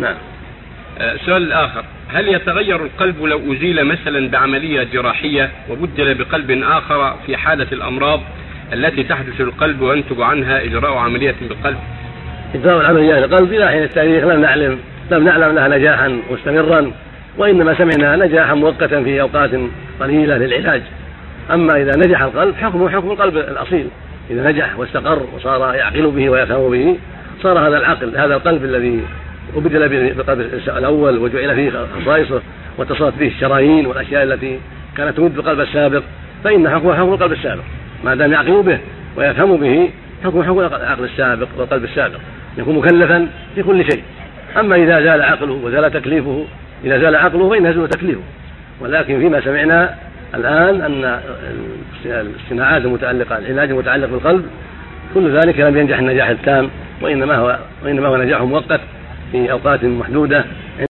نعم. السؤال الآخر: هل يتغير القلب لو أزيل مثلا بعملية جراحية وبدل بقلب آخر في حالة الأمراض التي تحدث القلب وينتج عنها إجراء عملية بالقلب؟ إجراء العمليات القلب إلى حين التاريخ لم نعلم لها نجاحا مستمرا، وإنما سمعنا نجاحا مؤقتا في أوقات قليلة للعلاج. أما إذا نجح القلب حكمه حكم القلب الأصيل، إذا نجح واستقر وصار يعقل به ويفهم به صار هذا العقل، هذا القلب الذي وبدل بالقلب الأول وجعل فيه خصائصه واتصلت به الشرايين والأشياء التي كانت تمد بالقلب السابق، فإن حكمه حكم القلب السابق ما دام يعقل به ويفهم به، حكم العقل السابق والقلب السابق، يكون مكلفا في كل شيء. أما إذا زال عقله وزال تكليفه، إذا زال عقله فإنه زال تكليفه. ولكن فيما سمعنا الآن أن الصناعات المتعلقة العلاج المتعلق بالقلب كل ذلك لم ينجح النجاح التام، وإنما هو نجاح مؤقت في أوقات محدودة.